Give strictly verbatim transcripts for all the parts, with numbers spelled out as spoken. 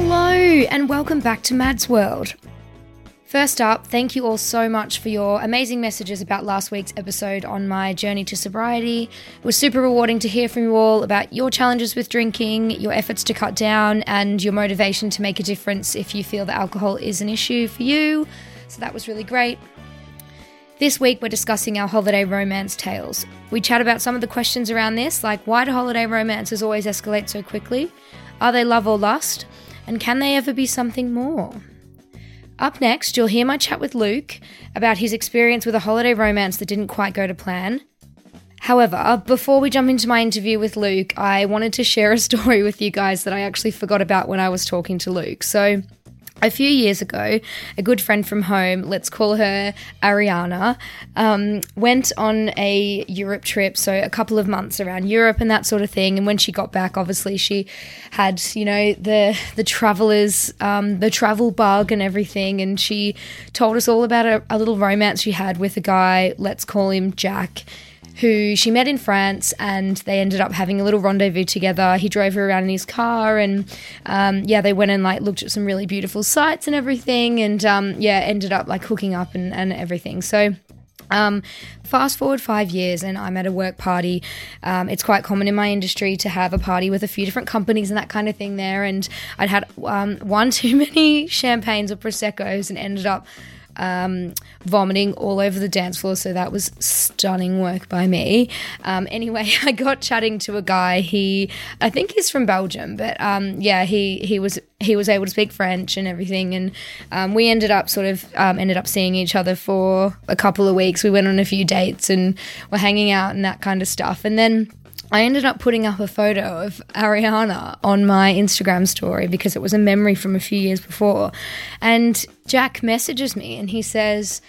Hello and welcome back to Mads World. First up, thank you all so much for your amazing messages about last week's episode on my journey to sobriety. It was super rewarding to hear from you all about your challenges with drinking, your efforts to cut down, and your motivation to make a difference if you feel that alcohol is an issue for you. So that was really great. This week we're discussing our holiday romance tales. We chat about some of the questions around this, like why do holiday romances always escalate so quickly? Are they love or lust? And can they ever be something more? Up next, you'll hear my chat with Luke about his experience with a holiday romance that didn't quite go to plan. However, before we jump into my interview with Luke, I wanted to share a story with you guys that I actually forgot about when I was talking to Luke. So a few years ago, a good friend from home, let's call her Ariana, um, went on a Europe trip, so a couple of months around Europe and that sort of thing. And when she got back, obviously she had, you know, the the travellers, um, the travel bug and everything. And she told us all about a, a little romance she had with a guy, let's call him Jack, who she met in France, and they ended up having a little rendezvous together. He drove her around in his car, and um, yeah, they went and like looked at some really beautiful sights and everything, and um, yeah, ended up like hooking up and, and everything. So um, fast forward five years and I'm at a work party. Um, it's quite common in my industry to have a party with a few different companies and that kind of thing there. And I'd had um, one too many champagnes or Prosecco's and ended up Um, vomiting all over the dance floor, so that was stunning work by me. Um, anyway, I got chatting to a guy. He, I think he's from Belgium, but um, yeah, he he was he was able to speak French and everything, and um, we ended up sort of um, ended up seeing each other for a couple of weeks. We went on a few dates and were hanging out and that kind of stuff, and then I ended up putting up a photo of Ariana on my Instagram story because it was a memory from a few years before. And Jack messages me and he says,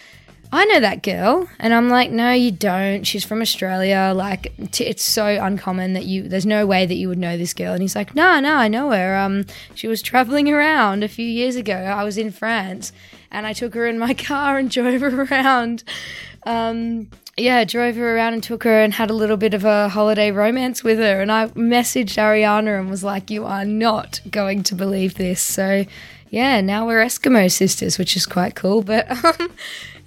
I know that girl. And I'm like, no, you don't. She's from Australia. Like, t- it's so uncommon that you, there's no way that you would know this girl. And he's like, no, no, I know her. Um, she was traveling around a few years ago. I was in France and I took her in my car and drove her around. Um... Yeah, drove her around and took her and had a little bit of a holiday romance with her. And I messaged Ariana and was like, you are not going to believe this. So, yeah, now we're Eskimo sisters, which is quite cool. But um,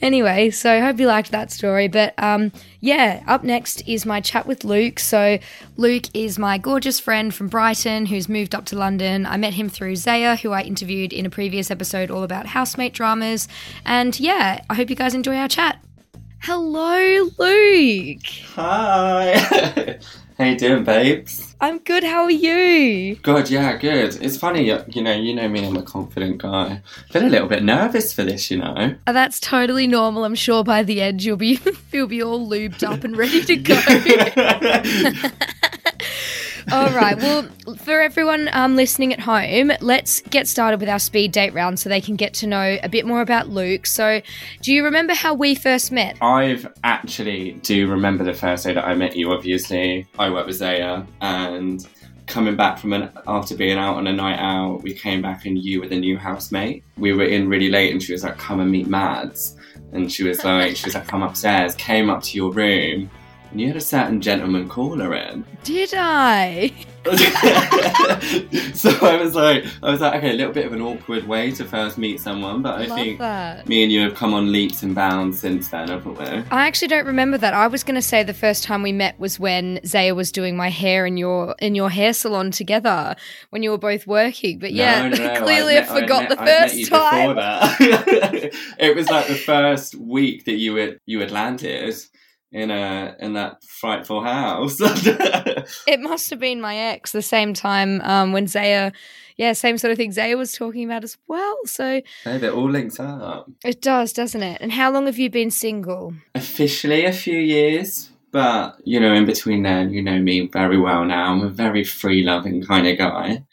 anyway, so I hope you liked that story. But um, yeah, up next is my chat with Luke. So Luke is my gorgeous friend from Brighton who's moved up to London. I met him through Zaya, who I interviewed in a previous episode all about housemate dramas. And yeah, I hope you guys enjoy our chat. Hello, Luke. Hi. How you doing, babes? I'm good. How are you? Good, yeah, good. It's funny, you know, you know me, I'm a confident guy. I feel a little bit nervous for this, you know. Oh, that's totally normal. I'm sure by the end you'll be you'll be all lubed up and ready to go. All right. Well, for everyone um, listening at home, let's get started with our speed date round so they can get to know a bit more about Luke. So do you remember how we first met? I've actually do remember the first day that I met you, obviously. I worked with Zaya and coming back from an, after being out on a night out, we came back and you were the new housemate. We were in really late and she was like, come and meet Mads. And she was like, she was like, come upstairs, came up to your room. And you had a certain gentleman call her in. Did I? So I was like, I was like, okay, a little bit of an awkward way to first meet someone, but I Love think that. Me and you have come on leaps and bounds since then, haven't we? I actually don't remember that. I was going to say the first time we met was when Zaya was doing my hair in your in your hair salon together when you were both working. But yeah, no, no, no. clearly I, met, I forgot I met, the first I met you time. Before that. It was like the first week that you were you had landed. In a in that frightful house. It must have been my ex the same time um, when Zaya, yeah, same sort of thing Zaya was talking about as well. So hey, they're all linked up. It does, doesn't it? And how long have you been single? Officially a few years, but you know, in between then, you know me very well now. I'm a very free loving kind of guy.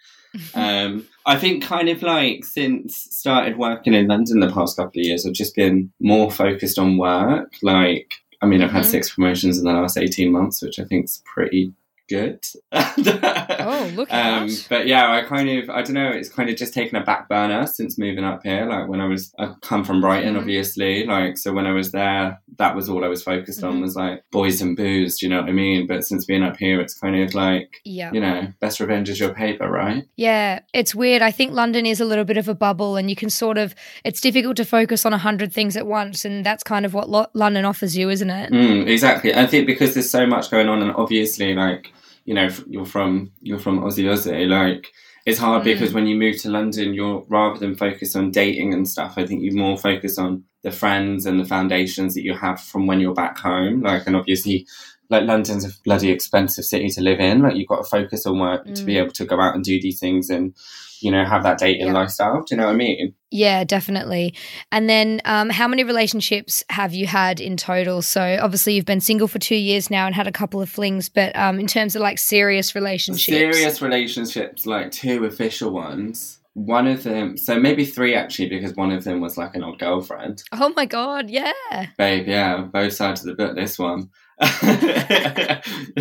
um, I think kind of like since started working in London the past couple of years, I've just been more focused on work, like. I mean, I've had mm-hmm. six promotions in the last eighteen months, which I think is pretty good. Oh, look at um, that. But yeah, I kind of, I don't know, it's kind of just taken a back burner since moving up here. Like when I was, I come from Brighton, mm-hmm. obviously. Like, so when I was there, that was all I was focused mm-hmm. on was like boys and booze, do you know what I mean? But since being up here, it's kind of like, yeah. you know, best revenge is your paper, right? Yeah, it's weird. I think London is a little bit of a bubble and you can sort of, it's difficult to focus on a hundred things at once. And that's kind of what lo- London offers you, isn't it? Mm, exactly. I think because there's so much going on and obviously like, you know, you're from you're from Aussie Aussie. Like, it's hard mm. because when you move to London, you're rather than focused on dating and stuff, I think you're more focused on the friends and the foundations that you have from when you're back home. Like, and obviously, like, London's a bloody expensive city to live in. Like, you've got to focus on work mm. to be able to go out and do these things and, you know, have that dating yeah. lifestyle. Do you know what I mean? Yeah, definitely. And then um, how many relationships have you had in total? So obviously you've been single for two years now and had a couple of flings, but um, in terms of like serious relationships. Serious relationships, like two official ones. One of them, so maybe three actually, because one of them was like an old girlfriend. Oh my God, yeah. Babe, yeah, both sides of the book, this one.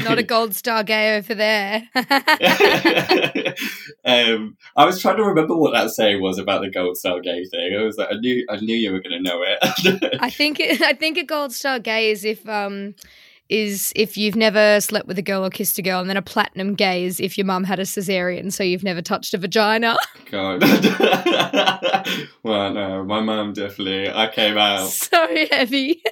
Not a gold star gay over there. um, I was trying to remember what that saying was about the gold star gay thing. I was like, I knew, I knew you were going to know it. I think, it, I think a gold star gay is if, um, is if you've never slept with a girl or kissed a girl, and then a platinum gay is if your mum had a cesarean, so you've never touched a vagina. God. Well, no, my mum definitely. I came out so heavy.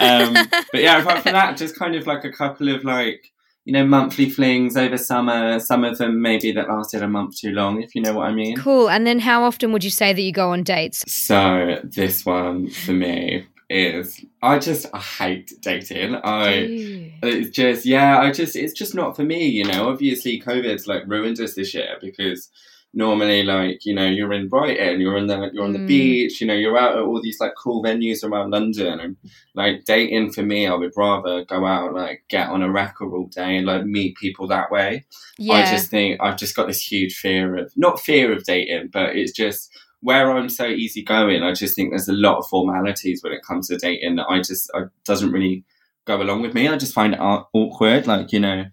um but yeah, apart from that, just kind of like a couple of like, you know, monthly flings over summer, some of them maybe that lasted a month too long, if you know what I mean. Cool. And then how often would you say that you go on dates? So this one for me is I just I hate dating. I Ew. It's just yeah, I just it's just not for me, you know. Obviously COVID's like ruined us this year because normally, like, you know, you're in Brighton, you're in the you're on the mm. beach, you know, you're out at all these like cool venues around London, and like dating for me, I would rather go out, like get on a record all day and like meet people that way. Yeah. I just think I've just got this huge fear of not fear of dating, but it's just where I'm so easygoing. I just think there's a lot of formalities when it comes to dating that I just I, doesn't really go along with me. I just find it awkward, like, you know.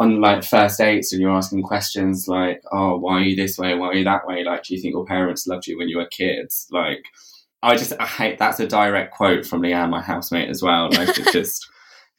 On like first dates and you're asking questions like, oh, why are you this way? Why are you that way? Like, do you think your parents loved you when you were kids? Like, I just, I hate, that's a direct quote from Leanne, my housemate as well. Like, it just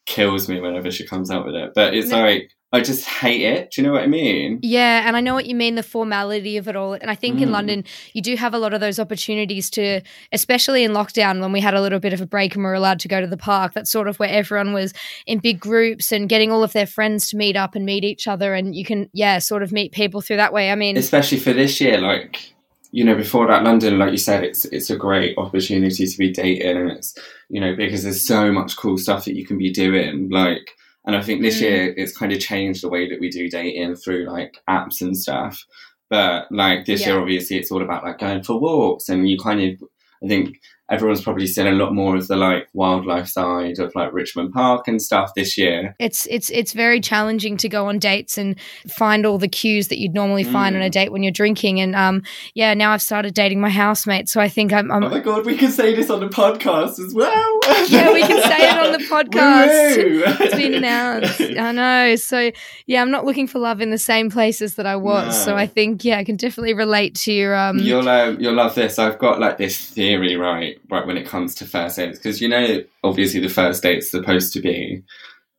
kills me whenever she comes out with it. But it's no. like, I just hate it. Do you know what I mean? Yeah, and I know what you mean, the formality of it all. And I think mm. in London, you do have a lot of those opportunities to, especially in lockdown when we had a little bit of a break and we were allowed to go to the park, that's sort of where everyone was in big groups and getting all of their friends to meet up and meet each other. And you can, yeah, sort of meet people through that way. I mean, especially for this year, like, you know, before that, London, like you said, it's it's a great opportunity to be dating. And it's, you know, because there's so much cool stuff that you can be doing, like, and I think this year it's kind of changed the way that we do dating through like apps and stuff. But like this yeah. year, obviously, it's all about like going for walks. And you kind of, I think everyone's probably seen a lot more of the like wildlife side of like Richmond Park and stuff this year. It's it's it's very challenging to go on dates and find all the cues that you'd normally find mm. on a date when you're drinking. And um, yeah, now I've started dating my housemate, so I think I'm, I'm. Oh my God, we can say this on the podcast as well. Yeah, we can say it on the podcast. It's been announced. I know. So yeah, I'm not looking for love in the same places that I was. No. So I think yeah, I can definitely relate to your. Um... You'll uh, you'll love this. I've got like this theory, right? Right when it comes to first dates, because you know obviously the first date's supposed to be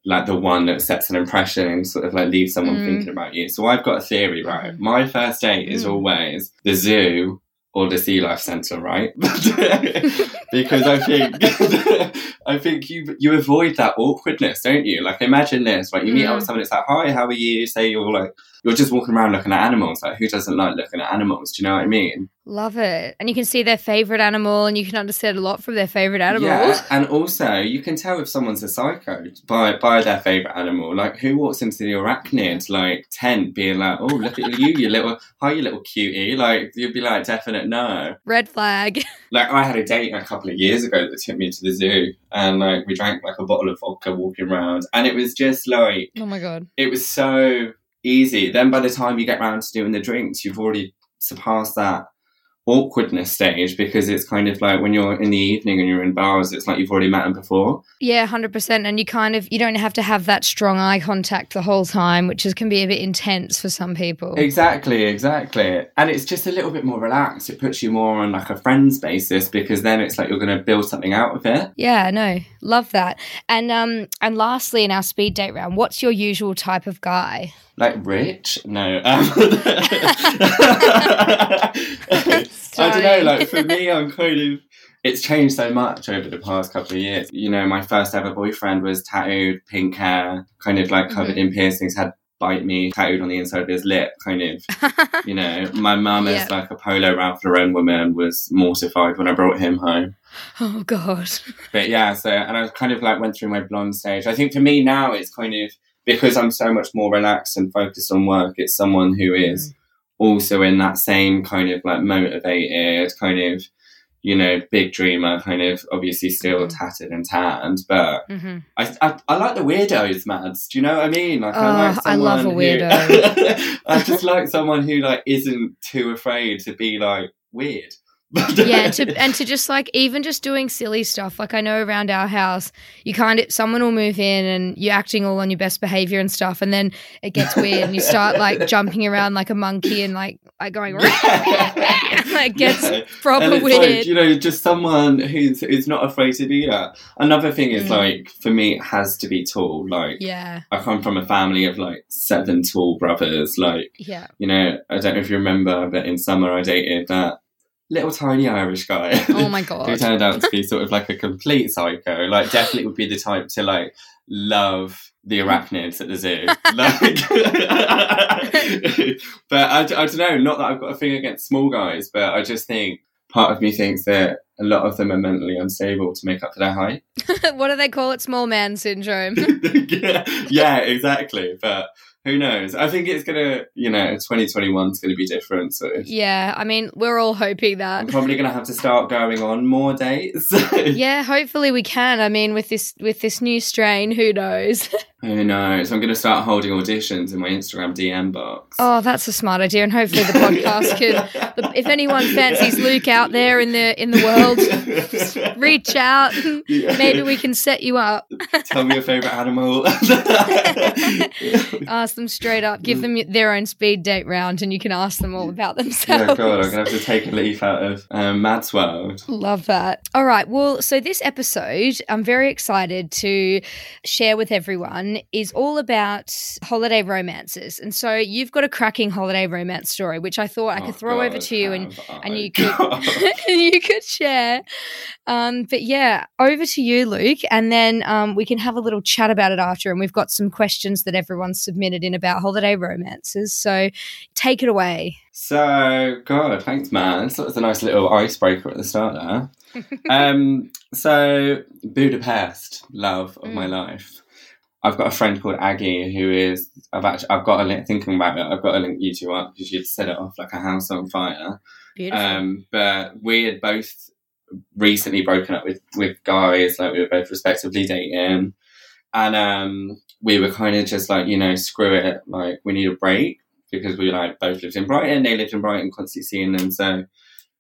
like the one that sets an impression and sort of like leaves someone mm. thinking about you. So I've got a theory, right? My first date mm. is always the zoo or the Sea Life Centre, right? Because I think I think you you avoid that awkwardness, don't you? Like, imagine this, right? You meet mm. up with someone, it's like, hi, how are you? Say you're like, you're just walking around looking at animals. Like, who doesn't like looking at animals? Do you know what I mean? Love it. And you can see their favourite animal and you can understand a lot from their favourite animal. Yeah, and also you can tell if someone's a psycho by by their favourite animal. Like, who walks into the arachnid, like, tent being like, oh, look at you, you little, hi, you little cutie. Like, you'd be like, definite no. Red flag. Like, I had a date a couple of years ago that took me to the zoo and, like, we drank, like, a bottle of vodka walking around and it was just, like... Oh, my God. It was so... easy. Then by the time you get round to doing the drinks, you've already surpassed that awkwardness stage, because it's kind of like when you're in the evening and you're in bars, it's like you've already met them before. Yeah, one hundred percent. And you kind of, you don't have to have that strong eye contact the whole time, which is, can be a bit intense for some people. Exactly, exactly. And it's just a little bit more relaxed. It puts you more on like a friends basis, because then it's like you're going to build something out of it. Yeah, no, love that. And um, and lastly, in our speed date round, what's your usual type of guy? Like rich? No. Um, I don't know, like for me, I'm kind of, it's changed so much over the past couple of years. You know, my first ever boyfriend was tattooed, pink hair, kind of like covered mm-hmm. in piercings, had bite me tattooed on the inside of his lip, kind of, you know. My mum is yep. like a polo Ralph Lauren woman, was mortified when I brought him home. Oh, God. But yeah, so, and I kind of like went through my blonde stage. I think for me now, it's kind of, because I'm so much more relaxed and focused on work, it's someone who is... Mm. also in that same kind of like motivated kind of, you know, big dreamer kind of, obviously still tattered and tanned, but mm-hmm. I, I I like the weirdos, Mads. Do you know what I mean? Like, oh, I like someone I love a weirdo. Who, I just like someone who like isn't too afraid to be like weird. Yeah, to, and to just like even just doing silly stuff. Like, I know around our house, you kind of, someone will move in and you're acting all on your best behavior and stuff, and then it gets weird and you start like jumping around like a monkey and like like going like gets yeah. proper weird. Like, you know, just someone who's who's not afraid to be that. Another thing is mm. like for me, it has to be tall. Like, yeah, I come from a family of like seven tall brothers. Like, yeah, you know, I don't know if you remember, but in summer I dated that little tiny Irish guy. Oh my God. Who turned out to be sort of like a complete psycho. Like, definitely would be the type to like love the arachnids at the zoo. Like, but I, I don't know, not that I've got a thing against small guys, but I just think part of me thinks that a lot of them are mentally unstable to make up for their height. What do they call it? Small man syndrome. yeah, yeah, exactly. But... who knows? I think it's going to, you know, twenty twenty-one is going to be different. So. Yeah, I mean, we're all hoping that. I'm probably going to have to start going on more dates. Yeah, hopefully we can. I mean, with this with this new strain, who knows? Who knows? I'm going to start holding auditions in my Instagram D M box. Oh, that's a smart idea, and hopefully the podcast could. If anyone fancies Luke out there in the in the world, reach out. Yeah. Maybe we can set you up. Tell me your favourite animal. Ask them straight up. Give them their own speed date round, and you can ask them all about themselves. Yeah, God, I'm going to have to take a leaf out of um, Mads World. Love that. All right. Well, so this episode, I'm very excited to share with everyone, is all about holiday romances. And so you've got a cracking holiday romance story, which I thought I could oh throw God, over to you and, and you could and you could share. Um, but yeah, over to you, Luke, and then um, we can have a little chat about it after. And we've got some questions that everyone's submitted in about holiday romances. So take it away. So, God, thanks, man. That was a nice little icebreaker at the start there. um, so Budapest, love of mm. my life. I've got a friend called Aggie who is, I've actually, I've got a link, thinking about it, I've got to link you two up because you'd set it off like a house on fire. Beautiful. Um, but we had both recently broken up with, with guys, like we were both respectively dating. And um, we were kind of just like, you know, screw it, like we need a break, because we like both lived in Brighton, they lived in Brighton, constantly seeing them. So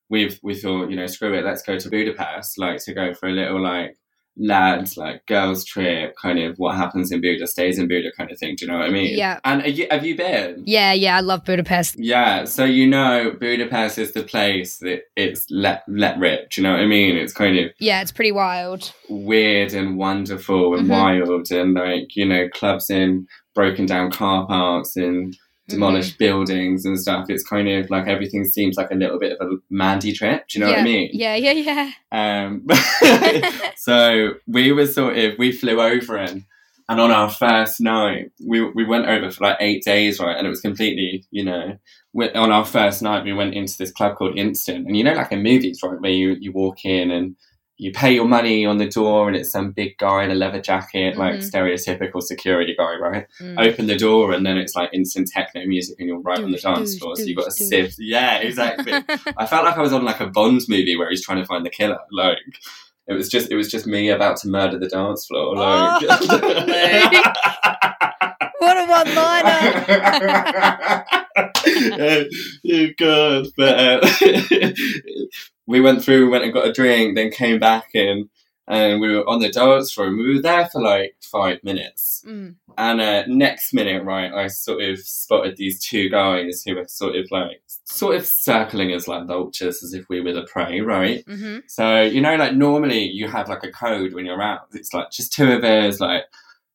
we've, we thought, you know, screw it, let's go to Budapest, like to go for a little like, lads, like girls trip, kind of what happens in Buda stays in Buda kind of thing. Do you know what I mean? Yeah. And are you, have you been? Yeah, yeah. I love Budapest. Yeah. So, you know, Budapest is the place that it's let, let rip. Do you know what I mean? It's kind of... Yeah, it's pretty wild. Weird and wonderful and mm-hmm. wild and like, you know, clubs in broken down car parks and demolished mm-hmm. buildings and stuff. It's kind of like everything seems like a little bit of a Mandy trip. Do you know yeah. what I mean? Yeah, yeah, yeah. Um, so we were sort of, we flew over and, and on our first night, we we went over for like eight days, right? And it was completely, you know, we, on our first night, we went into this club called Instant. And you know, like in movies, right, where you, you walk in and you pay your money on the door and it's some big guy in a leather jacket, like mm-hmm. stereotypical security guy, right? Mm. Open the door and then it's like instant techno music and you're right do, on the dance do, floor. Do, so you've got a sieve. Yeah, exactly. I felt like I was on like a Bond movie where he's trying to find the killer. Like it was just, it was just me about to murder the dance floor. Like, oh, what a one-liner. Oh, God. But... Uh, we went through, we went and got a drink, then came back in, and we were on the dance floor. We were there for like five minutes. Mm. And uh, next minute, right, I sort of spotted these two guys who were sort of like, sort of circling us like vultures as if we were the prey, right? Mm-hmm. So, you know, like normally you have like a code when you're out. It's like just two of us, like,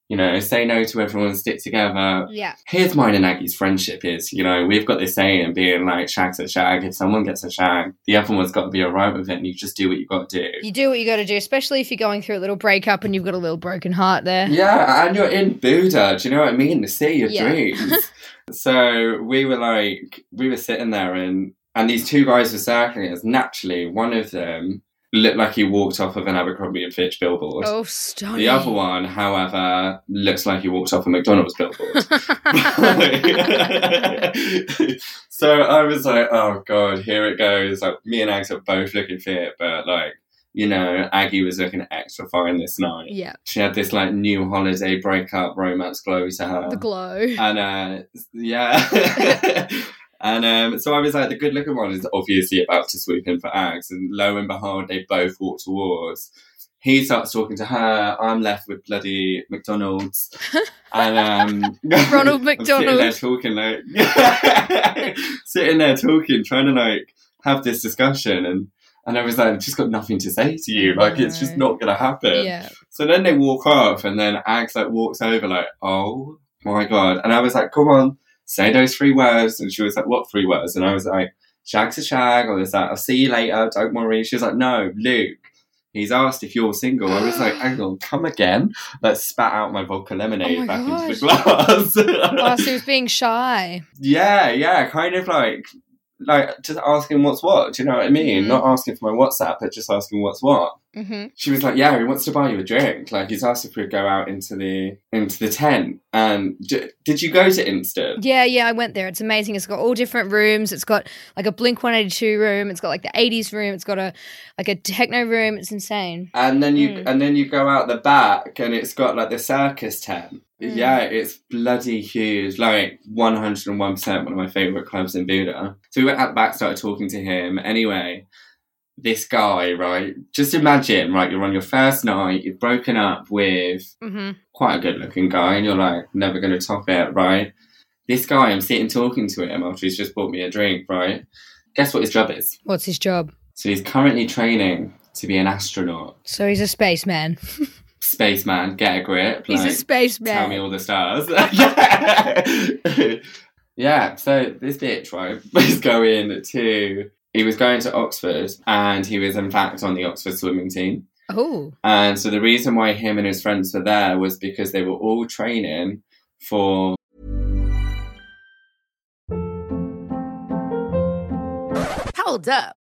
you know, say no to everyone, stick together. Yeah. Here's mine and Aggie's friendship is, you know, we've got this saying being like shag's a shag. If someone gets a shag, the other one's got to be all right with it and you just do what you've got to do. You do what you got to do, especially if you're going through a little breakup and you've got a little broken heart there. Yeah, and you're in Buda, do you know what I mean? The sea of yeah. dreams. So we were like, we were sitting there and, and these two guys were circling us. Naturally, one of them looked like he walked off of an Abercrombie and Fitch billboard. Oh, stunning. The other one, however, looks like he walked off a McDonald's billboard. So I was like, oh, God, here it goes. Like, me and Aggs are both looking fit, but, like, you know, Aggie was looking extra fine this night. Yeah. She had this, like, new holiday breakup romance glow to her. The glow. And, uh, yeah. And um, so I was like, the good-looking one is obviously about to swoop in for Ags. And lo and behold, they both walk towards. He starts talking to her. I'm left with bloody McDonald's. And um, Ronald McDonald. I'm sitting there talking, like, sitting there talking, trying to, like, have this discussion. And, and I was like, I've just got nothing to say to you. Like, no. It's just not going to happen. Yeah. So then they walk off. And then Ags, like, walks over, like, oh, my God. And I was like, come on. Say those three words. And she was like, what three words? And I was like, shag's a shag. I was like, I'll see you later. Don't worry. She was like, no, Luke. He's asked if you're single. I was like, hang on, come again. Let's spat out my vodka lemonade oh my back gosh. into the glass. Wow, so he was being shy. Yeah, yeah. Kind of like, like just asking what's what. Do you know what I mean? Mm-hmm. Not asking for my WhatsApp, but just asking what's what. Mm-hmm. She was like, yeah, he wants to buy you a drink. Like, he's asked if we'd go out into the into the tent. And d- did you go to Instant? Yeah, yeah, I went there. It's amazing. It's got all different rooms. It's got, like, a Blink one eighty-two room. It's got, like, the eighties room. It's got, a like, a techno room. It's insane. And then you mm. and then you go out the back, and it's got, like, the circus tent. Mm. Yeah, it's bloody huge. Like, one hundred and one percent one of my favourite clubs in Buda. So we went out the back, started talking to him. Anyway... This guy, right? Just imagine, right? You're on your first night, you've broken up with mm-hmm. quite a good looking guy, and you're like, never going to top it, right? This guy, I'm sitting talking to him after he's just bought me a drink, right? Guess what his job is? What's his job? So he's currently training to be an astronaut. So he's a spaceman. Spaceman, get a grip. He's like, a spaceman. Tell me all the stars. Yeah. Yeah, so this bitch, right, is going to. He was going to Oxford and he was, in fact, on the Oxford swimming team. Oh. And so the reason why him and his friends were there was because they were all training for... Hold up.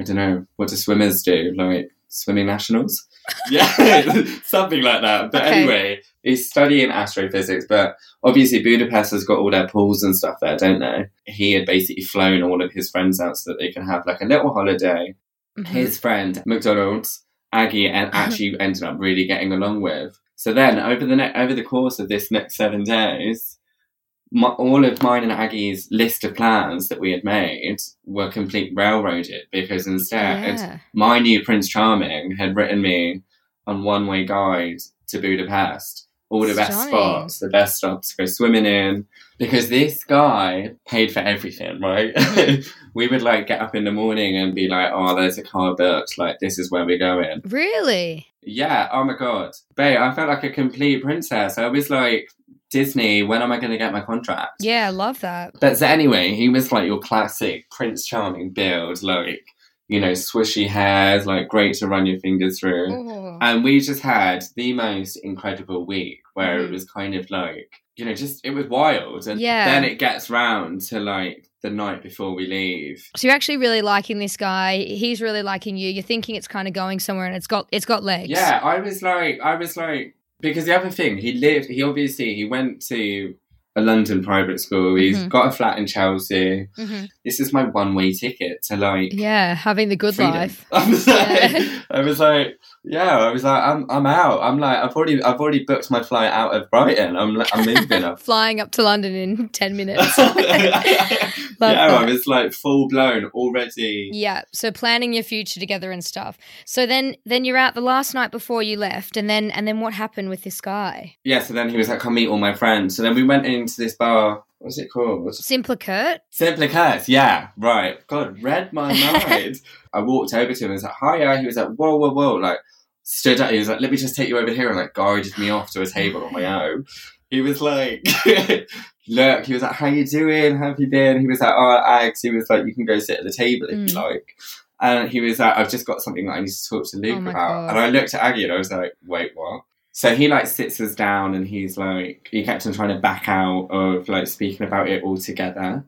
I don't know, what do swimmers do? Like swimming nationals? Yeah, something like that. But okay. Anyway, he's studying astrophysics, but obviously Budapest has got all their pools and stuff there, don't they? He had basically flown all of his friends out so that they can have like a little holiday. Mm-hmm. His friend, McDonald's, Aggie, and actually ended up really getting along with. So then over the ne- over the course of this next seven days, My, all of mine and Aggie's list of plans that we had made were complete railroaded because instead yeah. my new Prince Charming had written me a one-way guide to Budapest, all the Stunning. best spots, the best stops to go swimming in, because this guy paid for everything, right? We would like get up in the morning and be like, oh, there's a car booked, like this is where we're going. Really? Yeah, oh my God. Babe, I felt like a complete princess. I was like, Disney, when am I going to get my contract? Yeah, I love that. But so anyway, he was like your classic Prince Charming build, like, you know, swishy hairs, like great to run your fingers through. Ooh. And we just had the most incredible week where mm. it was kind of like, you know, just it was wild. And yeah. then it gets round to like the night before we leave. So you're actually really liking this guy. He's really liking you. You're thinking it's kind of going somewhere and it's got it's got legs. Yeah, I was like, I was like, because the other thing, he lived, he obviously, he went to a London private school. He's mm-hmm. got a flat in Chelsea. Mm-hmm. This is my one-way ticket to like... Yeah, having the good freedom. Life. I was, yeah. like, I was like, yeah, I was like, I'm I'm out. I'm like, I've already I've already booked my flight out of Brighton. I'm I'm moving up. Flying up to London in ten minutes. Yeah, that. I was like full-blown already. Yeah, so planning your future together and stuff. So then then you're out the last night before you left, and then and then what happened with this guy? Yeah, so then he was like, come meet all my friends. So then we went in to this bar. What's it called? Simplicate. Simplicate, yeah, right. God, read my mind. I walked over to him and was like, hiya. He was like, whoa, whoa, whoa. Like, stood up. He was like, let me just take you over here, and like guided me off to a table on my own. He was like, look, he was like, how you doing? How have you been? He was like, oh, Ags. He was like, you can go sit at the table if mm. you like. And he was like, I've just got something that I need to talk to Luke oh about. God. And I looked at Aggie and I was like, wait, what? So he, like, sits us down and he's, like... He kept on trying to back out of, like, speaking about it all together.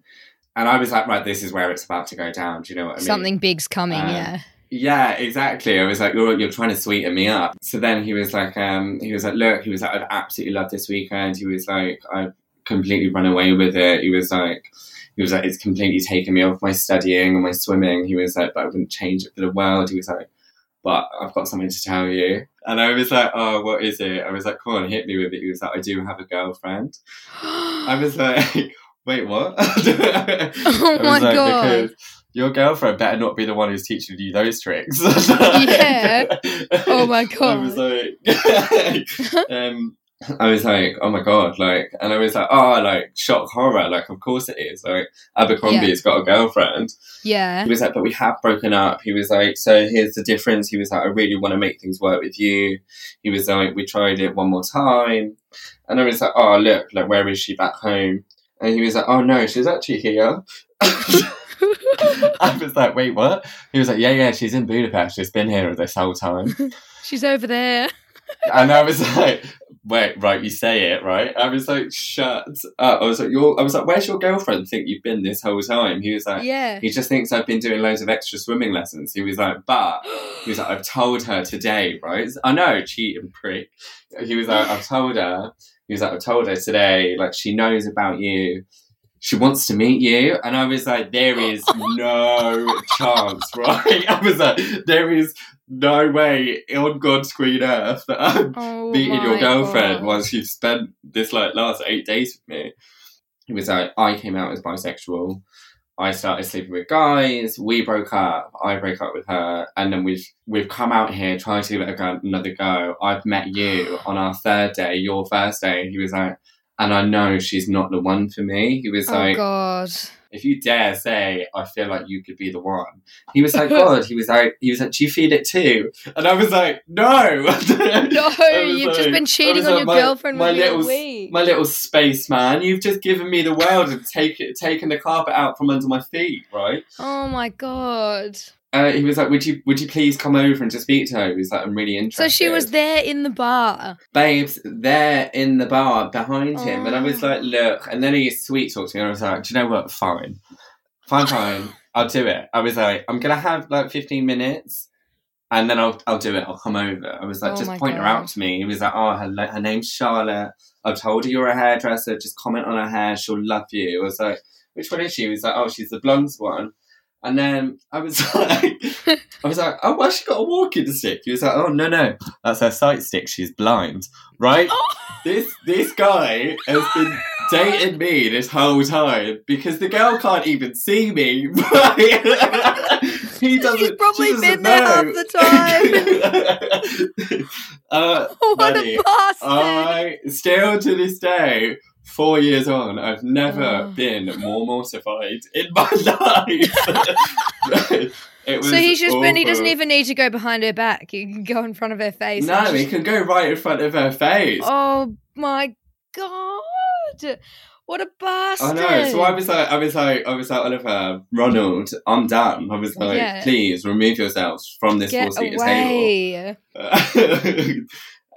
And I was like, right, this is where it's about to go down. Do you know what I mean? Something big's coming, um, yeah. Yeah, exactly. I was like, you're you're trying to sweeten me up. So then he was like, um, he was like, look, he was like, I've absolutely loved this weekend. He was like, I've completely run away with it. He was like... He was like, it's completely taken me off my studying and my swimming. He was like, but I wouldn't change it for the world. He was like... but I've got something to tell you. And I was like, oh, what is it? I was like, come on, hit me with it. He was like, I do have a girlfriend. I was like, wait, what? Oh, my like, God. Your girlfriend better not be the one who's teaching you those tricks. Yeah. Oh, my God. I was like, um, I was like, oh, my God. Like, and I was like, oh, like, shock horror. Like, of course it is. Like, Abercrombie's yeah. got a girlfriend. Yeah. He was like, but we have broken up. He was like, so here's the difference. He was like, I really want to make things work with you. He was like, we tried it one more time. And I was like, oh, look, like, where is she back home? And he was like, oh, no, she's actually here. I was like, wait, what? He was like, yeah, yeah, she's in Budapest. She's been here this whole time. She's over there. And I was like, wait, right, you say it, right? I was like, shut up. I was like, You're, I was like, where's your girlfriend think you've been this whole time? He was like, yeah. He just thinks I've been doing loads of extra swimming lessons. He was like, but, he was like, I've told her today, right? I know, cheating prick. He was like, I've told her. He was like, I've told her today, like, she knows about you. She wants to meet you. And I was like, there is no chance, right? I was like, there is no way on God's green earth that I'm oh meeting your girlfriend God. Once you've spent this, like, last eight days with me. He was like, I came out as bisexual. I started sleeping with guys. We broke up. I broke up with her. And then we've we've come out here trying to give it another go. I've met you on our third day, your first day. He was like, and I know she's not the one for me. He was oh like, God. If you dare say, I feel like you could be the one. He was like, God. He was like, he was like, do you feel it too? And I was like, no. No, you've like, just been cheating on like, your my, girlfriend my with little, your weed. My little spaceman, you've just given me the world and take it, taken the carpet out from under my feet, right? Oh my God. Uh, he was like, would you would you please come over and just speak to her? He was like, I'm really interested. So she was there in the bar. Babes, there in the bar behind him. Oh. And I was like, look. And then he sweet talked to me and I was like, do you know what? Fine. Fine, fine. I'll do it. I was like, I'm going to have like fifteen minutes and then I'll I'll do it. I'll come over. I was like, oh just point God. her out to me. He was like, oh, her, her name's Charlotte. I've told her you're a hairdresser. Just comment on her hair. She'll love you. I was like, which one is she? He was like, oh, she's the blonde one. And then I was like, I was like, oh, why she got a walking stick? He was like, oh, no, no, that's her sight stick. She's blind, right? Oh. This this guy has been dating me this whole time because the girl can't even see me. Right? He doesn't. She's probably she doesn't been there know. half the time. uh, what buddy, a bastard! I still to this day. Four years on, I've never oh. been more mortified in my life. It was so he's just awful. Been, he doesn't even need to go behind her back. He can go in front of her face. No, he just... can go right in front of her face. Oh my God. What a bastard. I know. So I was like, I was like, I was like, Oliver, Ronald, I'm done. I was like, yeah. please remove yourselves from this four-seater table.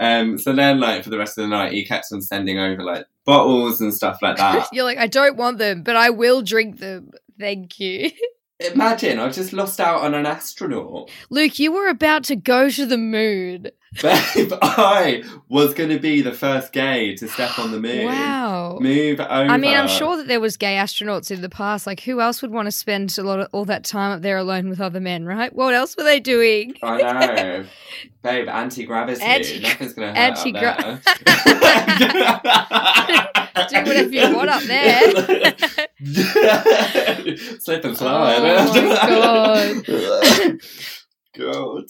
Um, so then, like, for the rest of the night, he kept on sending over, like, bottles and stuff like that. You're like, I don't want them, but I will drink them. Thank you. Imagine, I've just lost out on an astronaut. Luke, you were about to go to the moon. Babe, I was going to be the first gay to step on the moon. Wow. Move over. I mean, I'm sure that there was gay astronauts in the past. Like, who else would want to spend a lot of all that time up there alone with other men, right? What else were they doing? I know. Babe, anti-gravity. Anti- Nothing's going to hurt anti- up there. Do whatever you want up there. Slip and slide. Oh, my God. God.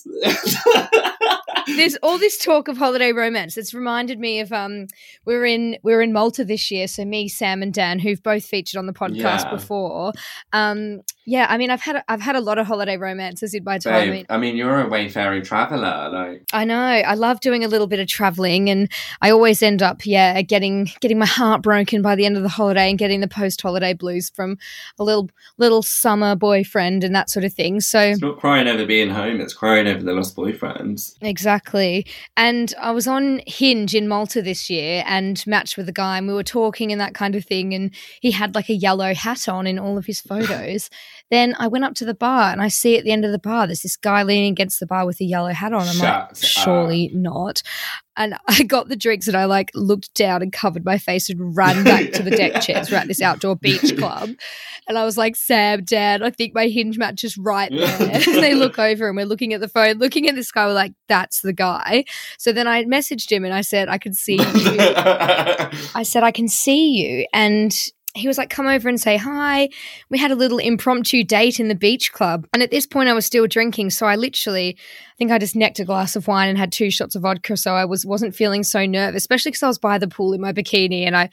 There's all this talk of holiday romance. It's reminded me of um we we're in we we're in Malta this year, so me, Sam and Dan, who've both featured on the podcast yeah. before. Um yeah, I mean I've had I've had a lot of holiday romances in my time. Babe, I, mean, I mean you're a wayfaring traveller, like I know. I love doing a little bit of travelling and I always end up, yeah, getting getting my heart broken by the end of the holiday and getting the post holiday blues from a little little summer boyfriend and that sort of thing. So it's not crying over being home. That's crying over the lost boyfriends. Exactly. And I was on Hinge in Malta this year and matched with a guy and we were talking and that kind of thing and he had like a yellow hat on in all of his photos. Then I went up to the bar and I see at the end of the bar there's this guy leaning against the bar with a yellow hat on. I'm Shut like, surely up. not. And I got the drinks and I, like, looked down and covered my face and ran back to the deck chairs. We're at this outdoor beach club. And I was like, Sam, Dad, I think my Hinge match is right there. And they look over and we're looking at the phone, looking at this guy. We're like, that's the guy. So then I messaged him and I said, I can see you. I said, I can see you. And he was like, come over and say hi. We had a little impromptu date in the beach club. And at this point, I was still drinking. So I literally, I think I just necked a glass of wine and had two shots of vodka. So I was, wasn't feeling so nervous, especially because I was by the pool in my bikini. And I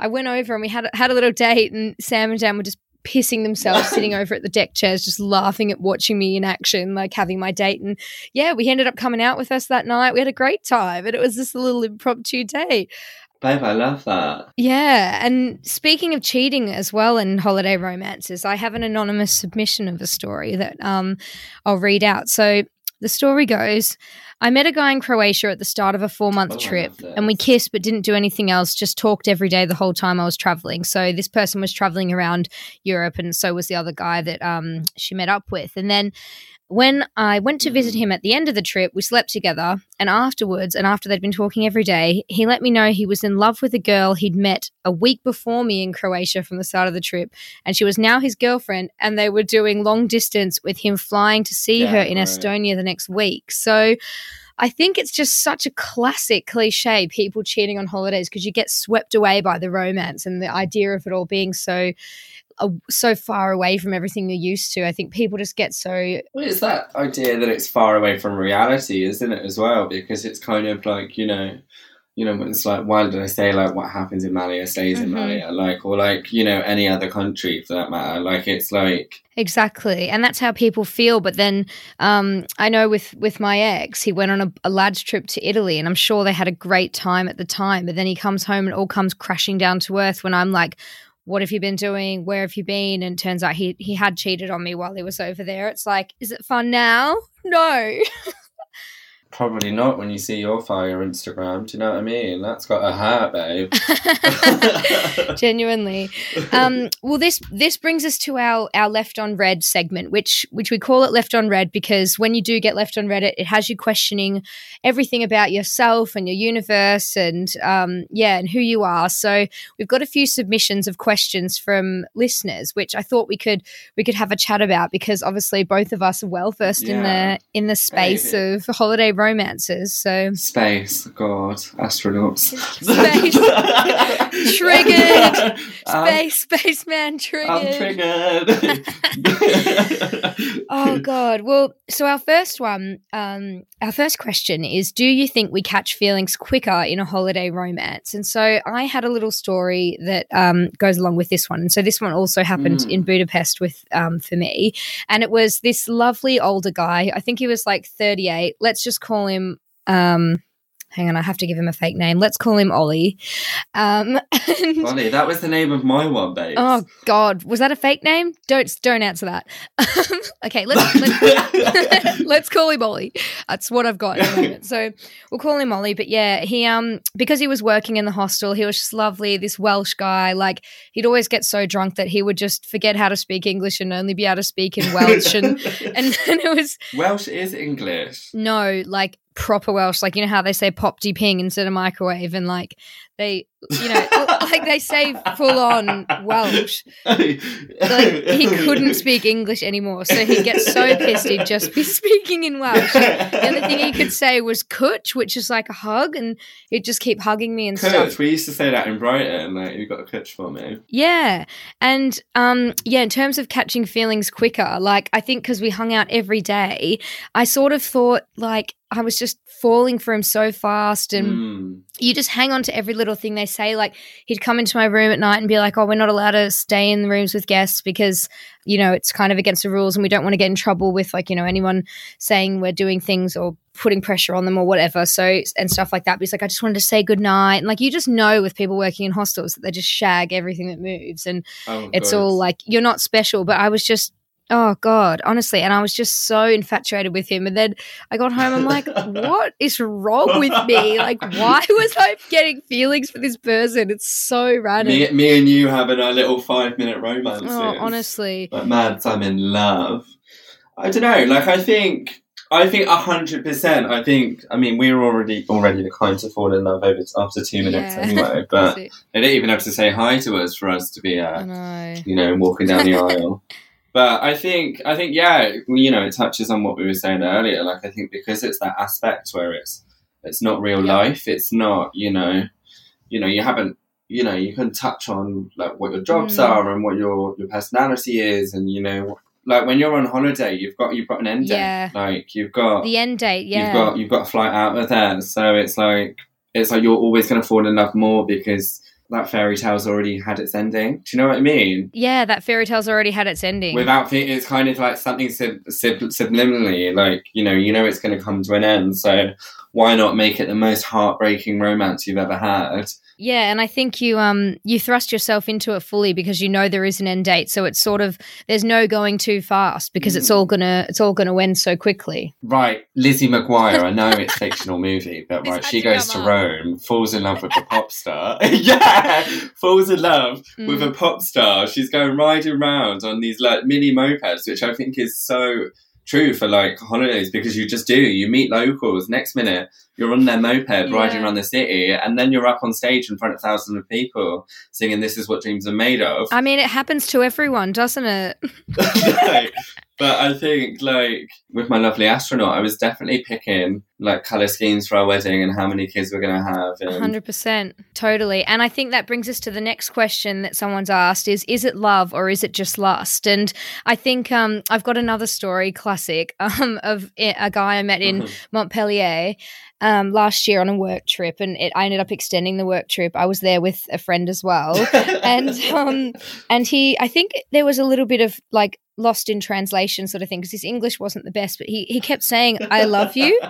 I went over and we had, had a little date and Sam and Dan were just pissing themselves sitting over at the deck chairs, just laughing at watching me in action, like having my date. And yeah, we ended up coming out with us that night. We had a great time. And it was just a little impromptu date. Babe, I love that. Yeah, and speaking of cheating as well in holiday romances, I have an anonymous submission of a story that um, I'll read out. So The story goes, I met a guy in Croatia at the start of a four-month oh, trip and we kissed but didn't do anything else, just talked every day the whole time I was traveling. So this person was traveling around Europe and so was the other guy that um, she met up with. And then when I went to visit him at the end of the trip, we slept together, and afterwards, and after they'd been talking every day, he let me know he was in love with a girl he'd met a week before me in Croatia from the start of the trip, and she was now his girlfriend, and they were doing long distance with him flying to see yeah, her in right. Estonia the next week. So I think it's just such a classic cliche, people cheating on holidays, because you get swept away by the romance and the idea of it all being so uh, so far away from everything you're used to. I think people just get so... Well, it's that idea that it's far away from reality, isn't it, as well? Because it's kind of like, you know, you know, it's like, why did I say, like, what happens in Malia stays in mm-hmm. Malia, like, or like, you know, any other country for that matter. Like, it's like... Exactly. And that's how people feel. But then um, I know with, with my ex, he went on a, a lads trip to Italy and I'm sure they had a great time at the time. But then he comes home and it all comes crashing down to earth when I'm like, what have you been doing? Where have you been? And it turns out he, he had cheated on me while he was over there. It's like, is it fun now? No. Probably not when you see your fire Instagram. Do you know what I mean? That's got a heart, babe. Genuinely. Um, well, this this brings us to our, our Left on Red segment, which which we call it Left on Red because when you do get left on red, it, it has you questioning everything about yourself and your universe and, um, yeah, and who you are. So we've got a few submissions of questions from listeners, which I thought we could we could have a chat about because obviously both of us are well-versed yeah. in the in the space baby. Of holiday romances, so space, God, astronauts, space, triggered, space, spaceman, triggered. I'm triggered. Oh God! Well, so our first one, um, our first question is: do you think we catch feelings quicker in a holiday romance? And so I had a little story that um, goes along with this one. And so this one also happened mm. in Budapest with um, for me, and it was this lovely older guy. I think he was like thirty-eight. Let's just call him um hang on I have to give him a fake name let's call him Ollie. um and, Ollie, that was the name of my one, babe. Oh God, was that a fake name? Don't don't answer that. um, okay let's let's, let's call him Ollie. That's what I've got at the moment, so we'll call him Ollie. But yeah, he um because he was working in the hostel, he was just lovely, this Welsh guy. Like, he'd always get so drunk that he would just forget how to speak English and only be able to speak in Welsh. and and then it was Welsh is English. No, like proper Welsh, like, you know how they say pop de ping instead of microwave, and like they, you know, like they say full on Welsh. Like, he couldn't speak English anymore, so he'd get so pissed he'd just be speaking in Welsh. Like, the only thing he could say was "cooch," which is like a hug, and he'd just keep hugging me and stuff. Cooch, we used to say that in Brighton, like, "you got a cooch for me." Yeah, and um, yeah, in terms of catching feelings quicker, like, I think because we hung out every day, I sort of thought like, I was just falling for him so fast, and mm. you just hang on to every little thing they say. Like, he'd come into my room at night and be like, oh, we're not allowed to stay in the rooms with guests because, you know, it's kind of against the rules and we don't want to get in trouble with, like, you know, anyone saying we're doing things or putting pressure on them or whatever, so and stuff like that. But he's like, I just wanted to say goodnight. And like, you just know with people working in hostels that they just shag everything that moves, and oh, it's God. All like, you're not special. But I was just, oh God, honestly. And I was just so infatuated with him. And then I got home, I'm like, what is wrong with me? Like, why was I getting feelings for this person? It's so random. Me, me and you having our little five minute romance. Oh, honestly. But Mads, I'm in love. I don't know. Like, I think, I think one hundred percent. I think, I mean, we were already, already the kind to fall in love over after two minutes yeah. anyway. But they didn't even have to say hi to us for us to be, uh, no. you know, walking down the aisle. But I think, I think, yeah, you know, it touches on what we were saying earlier. Like, I think because it's that aspect where it's, it's not real yeah. life. It's not, you know, you know, you haven't, you know, you can touch on like what your jobs mm. are and what your, your personality is. And, you know, like when you're on holiday, you've got, you've got an end yeah. date. Like you've got the end date. Yeah. You've got, you've got a flight out of there. So it's like, it's like, you're always going to fall in love more because that fairy tale's already had its ending. Do you know what I mean? Yeah, that fairy tale's already had its ending. Without thinking, it's kind of like something sub- sub- subliminally, like, you know, you know it's going to come to an end, so why not make it the most heartbreaking romance you've ever had Yeah, and I think you um you thrust yourself into it fully because you know there is an end date, so it's sort of there's no going too fast because mm. it's all gonna it's all gonna end so quickly. Right, Lizzie McGuire. I know it's a fictional movie, but right, she goes to Rome, falls in love with a pop star. yeah, falls in love mm. with a pop star. She's going riding around on these like mini mopeds, which I think is so true for like holidays because you just do you meet locals. Next minute you're on their moped yeah. riding around the city, and then you're up on stage in front of thousands of people singing "This Is What Dreams Are Made Of." I mean, it happens to everyone, doesn't it? No, but I think like with my lovely astronaut, I was definitely picking like colour schemes for our wedding and how many kids we're going to have. And... one hundred percent. Totally. And I think that brings us to the next question that someone's asked is, is it love or is it just lust? And I think um, I've got another story, classic, um, of a guy I met in mm-hmm. Montpellier um, last year on a work trip. And it, I ended up extending the work trip. I was there with a friend as well. and um, and he, I think there was a little bit of like lost in translation sort of thing because his English wasn't the best, but he, he kept saying, I love you.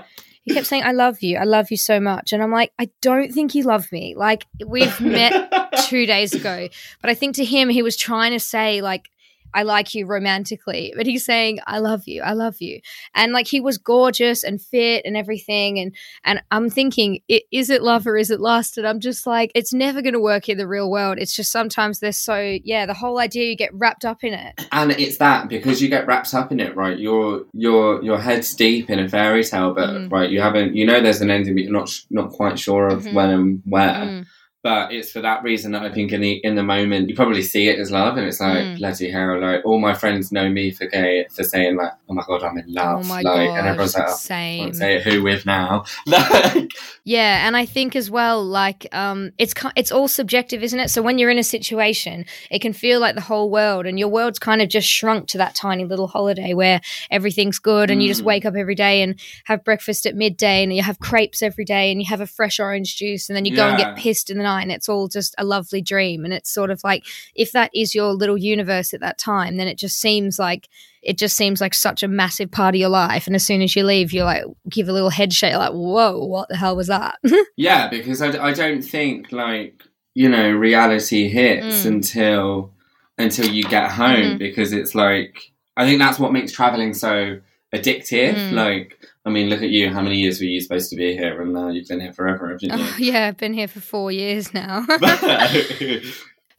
He kept saying, I love you. I love you so much. And I'm like, I don't think you love me. Like, we've met two days ago. But I think to him, he was trying to say, like, I like you romantically. But he's saying, I love you. I love you. And, like, he was gorgeous and fit and everything. And and I'm thinking, is it love or is it lust? And I'm just like, it's never going to work in the real world. It's just sometimes they're so, yeah, the whole idea, you get wrapped up in it. And it's that, because you get wrapped up in it, right? Your your your head's deep in a fairy tale, but, mm-hmm. right, you haven't, you know there's an ending, but you're not not quite sure of mm-hmm. when and where. Mm-hmm. But it's for that reason that I think in the in the moment you probably see it as love, and it's like mm. bloody hell, like all my friends know me for gay for saying like, oh my god, I'm in love, oh my like, gosh, and everyone's like, oh, same. I won't say it, who with now? Like, yeah, and I think as well, like um, it's it's all subjective, isn't it? So when you're in a situation, it can feel like the whole world, and your world's kind of just shrunk to that tiny little holiday where everything's good, and mm. you just wake up every day and have breakfast at midday, and you have crepes every day, and you have a fresh orange juice, and then you go yeah. and get pissed in the night, and it's all just a lovely dream. And it's sort of like, if that is your little universe at that time, then it just seems like it just seems like such a massive part of your life. And as soon as you leave, you're like, give a little head shake, like, whoa, what the hell was that? Yeah, because I, I don't think like, you know, reality hits mm. until until you get home, mm-hmm. because it's like, I think that's what makes traveling so addictive. Mm. Like, I mean, look at you. How many years were you supposed to be here? And now you've been here forever, haven't you? Oh, yeah, I've been here for four years now.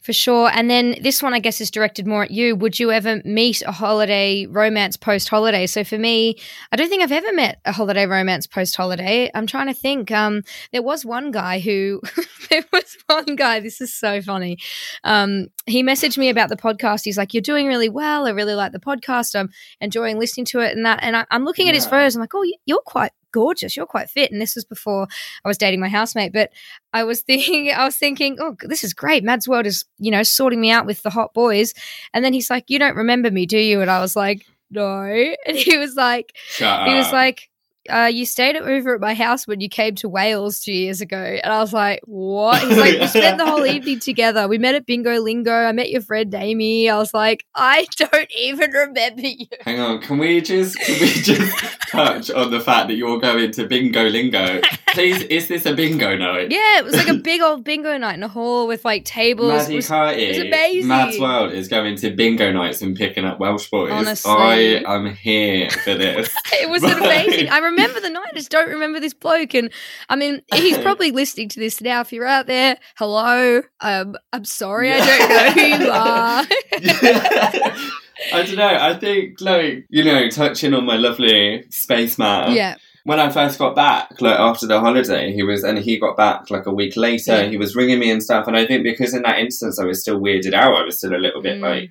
For sure. And then this one, I guess, is directed more at you. Would you ever meet a holiday romance post-holiday? So for me, I don't think I've ever met a holiday romance post-holiday. I'm trying to think. Um, there was one guy who – there was one guy. This is so funny. Um, he messaged me about the podcast. He's like, you're doing really well. I really like the podcast. I'm enjoying listening to it and that. And I, I'm looking yeah. at his photos. I'm like, oh, you're quite – gorgeous, you're quite fit. And this was before I was dating my housemate, but I was thinking, I was thinking, oh, this is great. Mads World is, you know, sorting me out with the hot boys. And then he's like, you don't remember me, do you? And I was like, no. And he was like, Shut he up. was like, Uh, you stayed over at my house when you came to Wales two years ago. And I was like, what? He's like, we spent the whole evening together. We met at Bingo Lingo. I met your friend Amy. I was like, I don't even remember you. Hang on, can we just can we just touch on the fact that you're going to Bingo Lingo? Please, is this a bingo night? Yeah, it was like a big old bingo night in a hall with like tables. Maddie it was, Carty, it was amazing. Mads World is going to bingo nights and picking up Welsh boys. Honestly. I am here for this. It was right. amazing. I remember remember the night, I just don't remember this bloke. And I mean, he's probably listening to this now. If you're out there, hello, um I'm sorry, yeah. I don't know who you are. yeah. I don't know, I think like, you know, touching on my lovely space man, yeah when I first got back, like after the holiday, he was, and he got back like a week later, yeah. he was ringing me and stuff, and I think because in that instance I was still weirded out, I was still a little bit mm. like,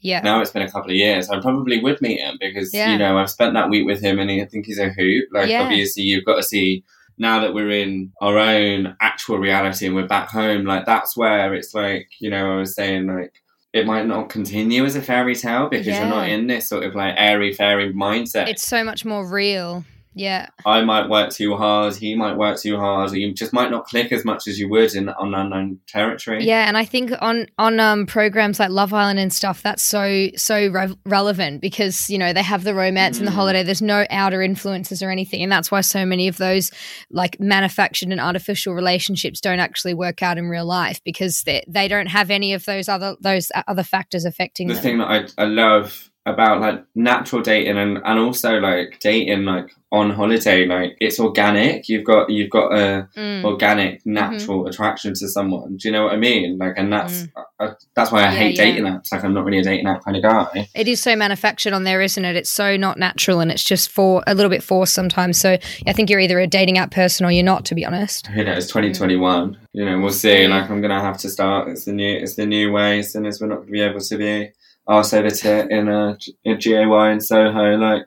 yeah. Now it's been a couple of years. I probably would meet him because, yeah. you know, I've spent that week with him and he, I think he's a hoot. Like, yeah. obviously, you've got to see now that we're in our own actual reality and we're back home. Like, that's where it's like, you know, I was saying, like, it might not continue as a fairy tale because yeah. you're not in this sort of like airy fairy mindset. It's so much more real. Yeah. I might work too hard. He might work too hard. You just might not click as much as you would in on unknown territory. Yeah. And I think on, on um, programs like Love Island and stuff, that's so, so re- relevant because, you know, they have the romance mm. and the holiday. There's no outer influences or anything. And that's why so many of those like manufactured and artificial relationships don't actually work out in real life because they they don't have any of those other, those other factors affecting the them. The thing that I, I love about like natural dating and, and also like dating like on holiday, like it's organic. You've got you've got a mm. organic natural mm-hmm. attraction to someone. Do you know what I mean? Like, and that's mm. uh, that's why I yeah, hate yeah. dating apps. Like, I'm not really a dating app kind of guy. It is so manufactured on there, isn't it? It's so not natural, and it's just for a little bit forced sometimes. So I think you're either a dating app person or you're not, to be honest. You know, it's twenty twenty-one. You know, we'll see. Like, I'm gonna have to start. It's the new it's the new way. As soon as we're not gonna be able to be. I'll say that in a, a G A Y in Soho, like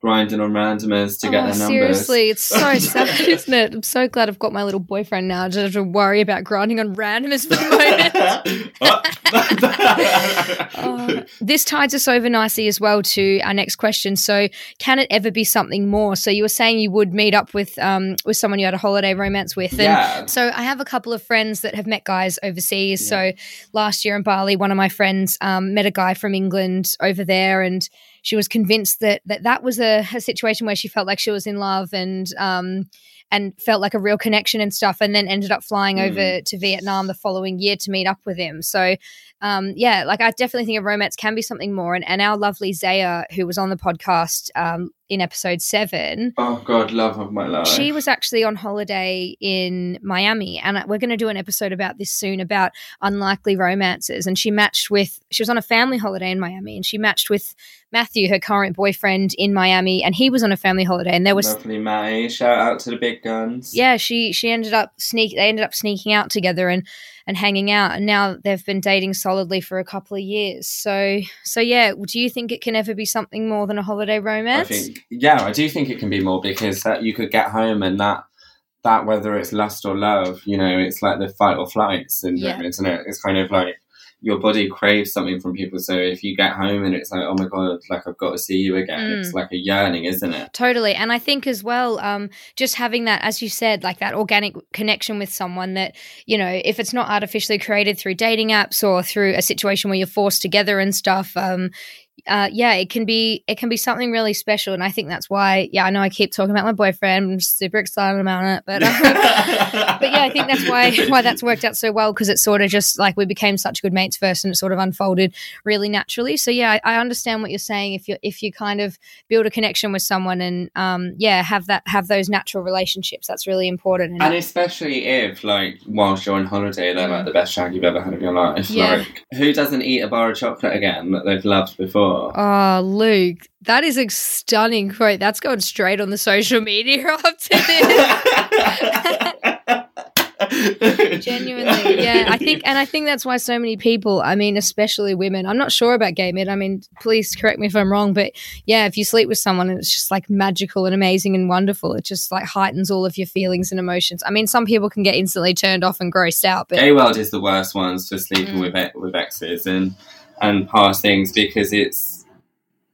grinding on randomers to oh, get their seriously, numbers. Seriously, it's so sad, isn't it? I'm so glad I've got my little boyfriend now. I don't have to worry about grinding on randomers for the moment. oh, this ties us over nicely as well to our next question. So can it ever be something more? So you were saying you would meet up with um with someone you had a holiday romance with. And yeah. So I have a couple of friends that have met guys overseas. Yeah. So last year in Bali, one of my friends um, met a guy from England over there, and she was convinced that that, that was a, a situation where she felt like she was in love and um and felt like a real connection and stuff, and then ended up flying mm. over to Vietnam the following year to meet up with him. So um, yeah, like I definitely think a romance can be something more. And, and our lovely Zaya, who was on the podcast um, in episode seven. Oh God, love of my life. She was actually on holiday in Miami, and we're going to do an episode about this soon, about unlikely romances. And she matched with, she was on a family holiday in Miami, and she matched with Matthew, her current boyfriend in Miami, and he was on a family holiday. And there was lovely Matty, shout out to the big guns. Yeah, she she ended up sneak they ended up sneaking out together and and hanging out, and now they've been dating solidly for a couple of years. So so yeah, do you think it can ever be something more than a holiday romance? I think, yeah, I do think it can be more, because that you could get home and that that whether it's lust or love, you know, it's like the fight or flight syndrome, yeah. isn't it? It's kind of like your body craves something from people. So if you get home and it's like, oh my God, like I've got to see you again. Mm. It's like a yearning, isn't it? Totally. And I think as well, um, just having that, as you said, like that organic connection with someone that, you know, if it's not artificially created through dating apps or through a situation where you're forced together and stuff, um, uh, yeah, it can be, it can be something really special. And I think that's why, yeah, I know I keep talking about my boyfriend. I'm super excited about it, but, um, but yeah, I think that's why, why that's worked out so well. Cause it's sort of just like, we became such good mates first, and it sort of unfolded really naturally. So yeah, I, I understand what you're saying. If you, if you kind of build a connection with someone and, um, yeah, have that, have those natural relationships, that's really important. And, and especially if like, whilst you're on holiday, they're like the best shag you've ever had of your life. Yeah. Like, who doesn't eat a bar of chocolate again that they've loved before? Oh, Luke, that is a stunning quote. That's going straight on the social media after this. Genuinely, yeah. I think, and I think that's why so many people, I mean, especially women, I'm not sure about gay men. I mean, please correct me if I'm wrong, but yeah, if you sleep with someone and it's just like magical and amazing and wonderful, it just like heightens all of your feelings and emotions. I mean, some people can get instantly turned off and grossed out, but gay world is the worst ones for sleeping mm. with with exes and. and past things, because it's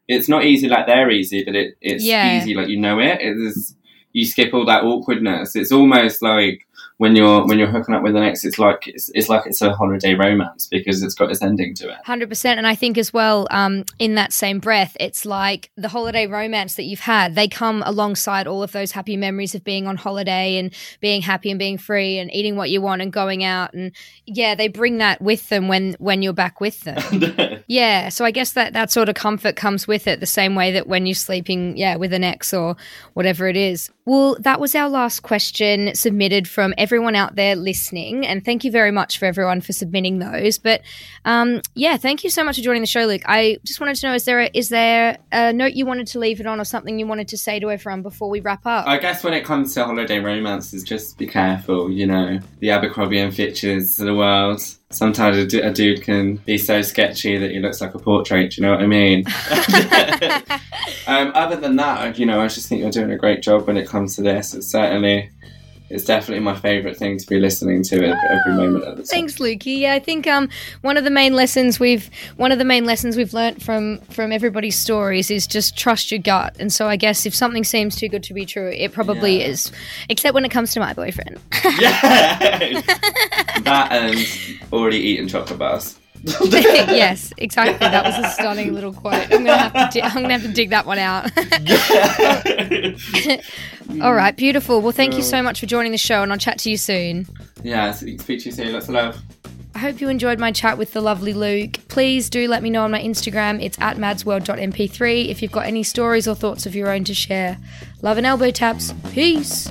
it's not easy like they're easy, but it, it's yeah. easy like you know it. It is, you skip all that awkwardness. It's almost like when you're when you're hooking up with an ex, it's like it's, it's like it's a holiday romance because it's got its ending to it. one hundred percent. And I think as well, um, in that same breath, it's like the holiday romance that you've had, they come alongside all of those happy memories of being on holiday and being happy and being free and eating what you want and going out. And yeah, they bring that with them when, when you're back with them. Yeah. So I guess that, that sort of comfort comes with it the same way that when you're sleeping, yeah, with an ex or whatever it is. Well, that was our last question submitted from everyone out there listening, and thank you very much for everyone for submitting those. But um, yeah, thank you so much for joining the show, Luke. I just wanted to know, is there a, is there a note you wanted to leave it on or something you wanted to say to everyone before we wrap up? I guess when it comes to holiday romances, just be careful, you know, the Abercrombie and Fitches of the world. Sometimes a, d- a dude can be so sketchy that he looks like a portrait, you know what I mean? um, other than that, you know, I just think you're doing a great job when it comes to this. It's certainly it's definitely my favourite thing to be listening to every, every moment of the time. Thanks, Lukey. Yeah, I think um one of the main lessons we've one of the main lessons we've learnt from from everybody's stories is just trust your gut. And so I guess if something seems too good to be true, it probably yeah. is, except when it comes to my boyfriend. Yeah, that and already eaten chocolate bars. Yes, exactly. That was a stunning little quote. I'm gonna have to. Di- I'm gonna have to dig that one out. All right, beautiful. Well, thank you so much for joining the show, and I'll chat to you soon. Yeah, speak to you soon. Lots of love. I hope you enjoyed my chat with the lovely Luke. Please do let me know on my Instagram. It's at madsworld dot m p three if you've got any stories or thoughts of your own to share. Love and elbow taps. Peace.